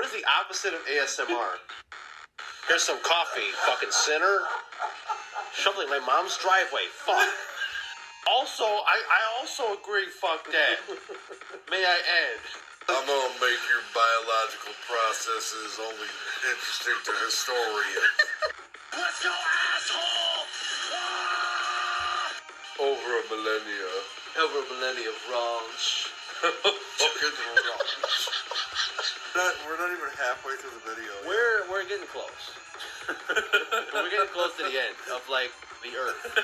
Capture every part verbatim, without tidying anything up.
What is the opposite of A S M R? Here's some coffee, fucking sinner. Shoveling my mom's driveway, fuck. Also, I, I also agree, fuck that. May I add? I'm gonna make your biological processes only interesting to historians. Let's go, asshole! Ah! Over a millennia. Over a millennia of wrongs. Fucking wrongs. Not, we're not even halfway through the video. We're yet. We're getting close. We're getting close to the end of like the earth.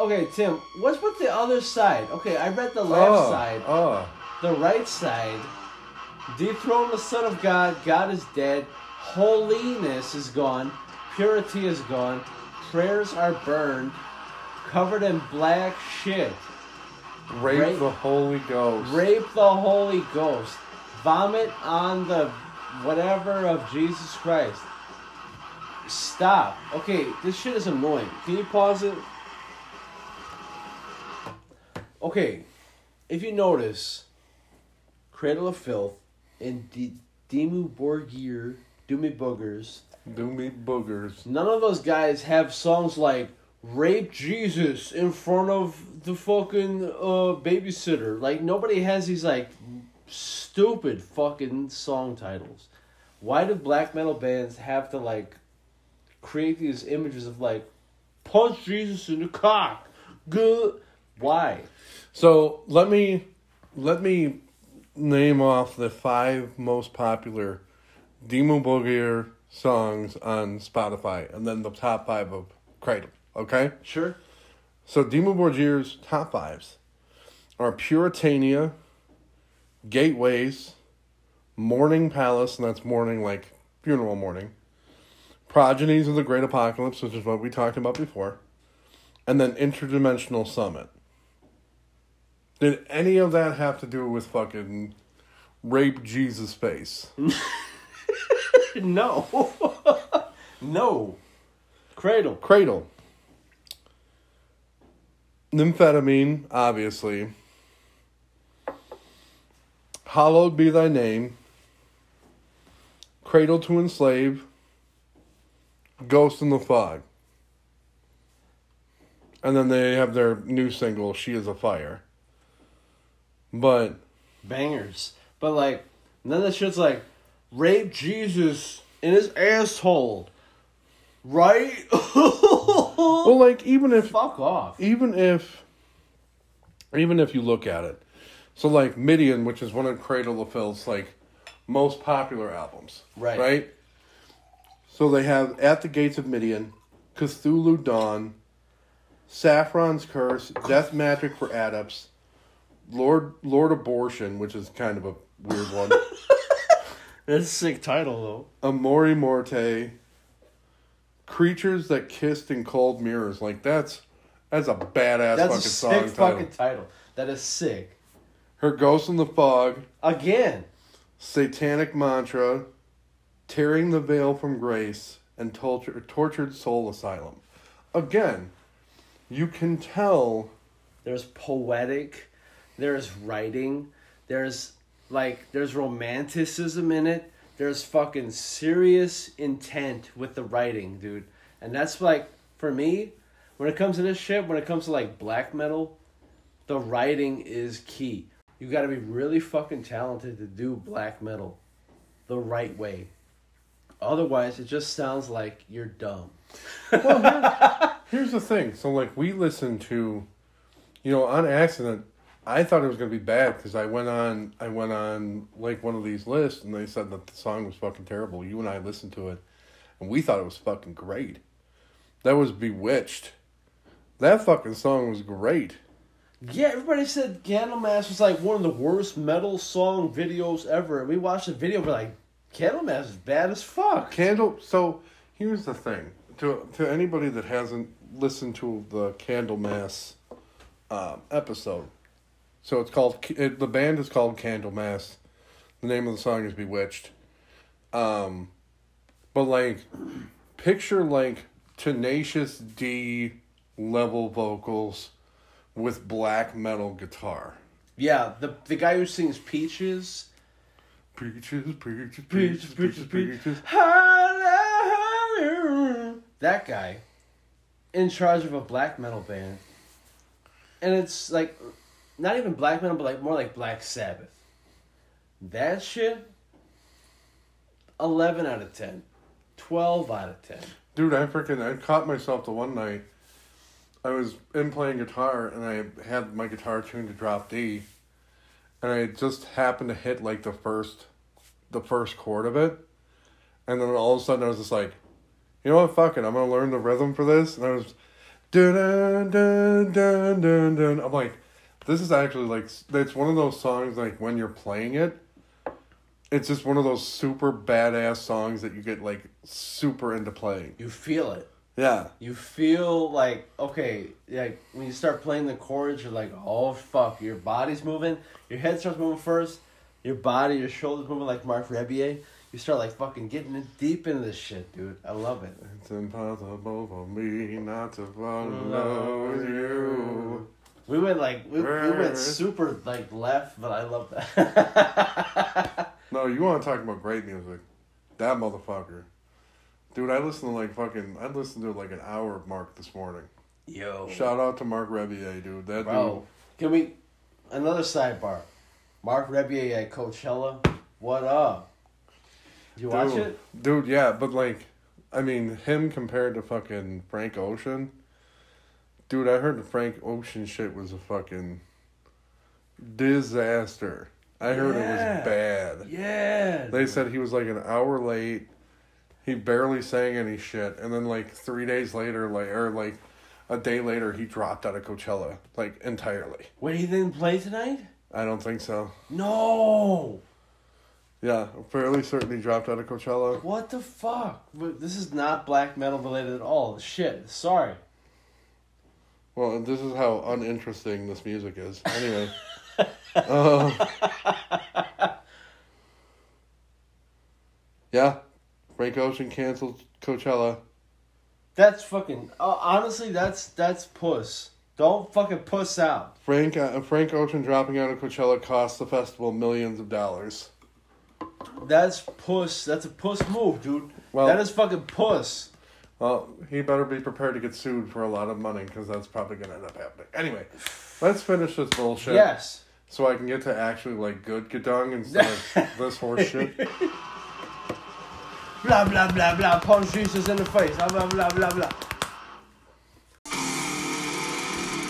Okay, Tim, what's with the other side? Okay, I read the left oh, side. Oh. The right side. Dethrone the Son of God. God is dead. Holiness is gone. Purity is gone. Prayers are burned. Covered in black shit. Rape, rape the Holy Ghost. Rape the Holy Ghost. Vomit on the whatever of Jesus Christ. Stop. Okay, this shit is annoying. Can you pause it? Okay, if you notice, Cradle of Filth and D- Dimmu Borgir, Dimmu Boogers, Dimmu Boogers. None of those guys have songs like "Rape Jesus" in front of the fucking uh, babysitter. Like nobody has these like stupid fucking song titles. Why do black metal bands have to like create these images of like punch Jesus in the cock? Good. Why? So let me let me name off the five most popular Dimmu Borgir songs on Spotify, and then the top five of Cradle. Okay. Sure. So Dimmu Borgir's top fives are Puritania, Gateways, Mourning Palace, and that's mourning like funeral mourning. Progenies of the Great Apocalypse, which is what we talked about before, and then Interdimensional Summit. Did any of that have to do with fucking rape Jesus face? No. No. Cradle. Cradle. Nymphetamine, obviously. Hallowed Be Thy Name. Cradle to Enslave. Ghost in the Fog. And then they have their new single, She Is a Fire. But bangers, but like none of that shit's like rape Jesus in his asshole, right? Well, like even if fuck off, even if, even if you look at it, so like Midian, which is one of Cradle of Filth's like most popular albums, right? Right. So they have At the Gates of Midian, Cthulhu Dawn, Saffron's Curse, Death Magic for Adepts. Lord Lord Abortion, which is kind of a weird one. That's a sick title, though. Amore Morte. Creatures That Kissed in Cold Mirrors. Like, that's that's a badass that's fucking song title. That's a sick fucking title. That is sick. Her Ghost in the Fog. Again. Satanic Mantra. Tearing the Veil from Grace. And torture, Tortured Soul Asylum. Again, you can tell... There's poetic... There's writing, there's, like, there's romanticism in it, there's fucking serious intent with the writing, dude. And that's, like, for me, when it comes to this shit, when it comes to, like, black metal, the writing is key. You gotta be really fucking talented to do black metal the right way. Otherwise, it just sounds like you're dumb. Well, here's, here's the thing. So, like, we listen to, you know, on accident... I thought it was going to be bad because I went on, I went on like one of these lists and they said that the song was fucking terrible. You and I listened to it and we thought it was fucking great. That was Bewitched. That fucking song was great. Yeah, everybody said Candlemass was like one of the worst metal song videos ever. We watched the video and we're like, Candlemass is bad as fuck. Candle. So here's the thing. To, to anybody that hasn't listened to the Candlemass uh, episode... So it's called, it, the band is called Candlemass. The name of the song is Bewitched. Um, but like, picture like Tenacious D level vocals with black metal guitar. Yeah, the the guy who sings Peaches. Peaches, peaches, peaches, peaches, peaches. That guy, in charge of a black metal band, and it's like, not even black metal, but like more like Black Sabbath. That shit. Eleven out of ten, twelve out of ten. Dude, I freaking I caught myself the one night. I was in playing guitar and I had my guitar tuned to drop D, and I just happened to hit like the first, the first chord of it, and then all of a sudden I was just like, you know what, fuck it, I'm gonna learn the rhythm for this, and I was, dun dun dun dun dun. I'm like, this is actually like, it's one of those songs like when you're playing it, it's just one of those super badass songs that you get like super into playing. You feel it. Yeah. You feel like, okay, like when you start playing the chords, you're like, oh fuck, your body's moving, your head starts moving first, your body, your shoulders moving like Marc Rebillet. You start like fucking getting deep into this shit, dude. I love it. It's impossible for me not to follow you. We went like we, we went super like left, but I love that. No, you want to talk about great music? That motherfucker, dude. I listened to like fucking. I listened to like an hour of Marc this morning. Yo. Shout out to Marc Rebillet, dude. That Bro, dude. Can we? Another sidebar. Marc Rebillet at Coachella. What up? You watch dude, it? Dude, yeah, but like, I mean, him compared to fucking Frank Ocean. Dude, I heard the Frank Ocean shit was a fucking disaster. I heard yeah. it was bad. Yeah. They dude. said he was like an hour late. He barely sang any shit. And then like three days later, like or like a day later, he dropped out of Coachella. Like entirely. Wait, he didn't play tonight? I don't think so. No! Yeah, I'm fairly certain he dropped out of Coachella. What the fuck? This is not black metal related at all. Shit, sorry. Well, this is how uninteresting this music is. Anyway. uh, yeah, Frank Ocean canceled Coachella. That's fucking... Uh, honestly, that's that's puss. Don't fucking puss out. Frank, uh, Frank Ocean dropping out of Coachella cost the festival millions of dollars. That's puss. That's a puss move, dude. Well, that is fucking puss. Well, he better be prepared to get sued for a lot of money, because that's probably going to end up happening. Anyway, let's finish this bullshit. Yes. So I can get to actually, like, good gadung instead of this horse shit. Blah, blah, blah, blah. Punch Jesus in the face. Blah, blah, blah, blah, blah.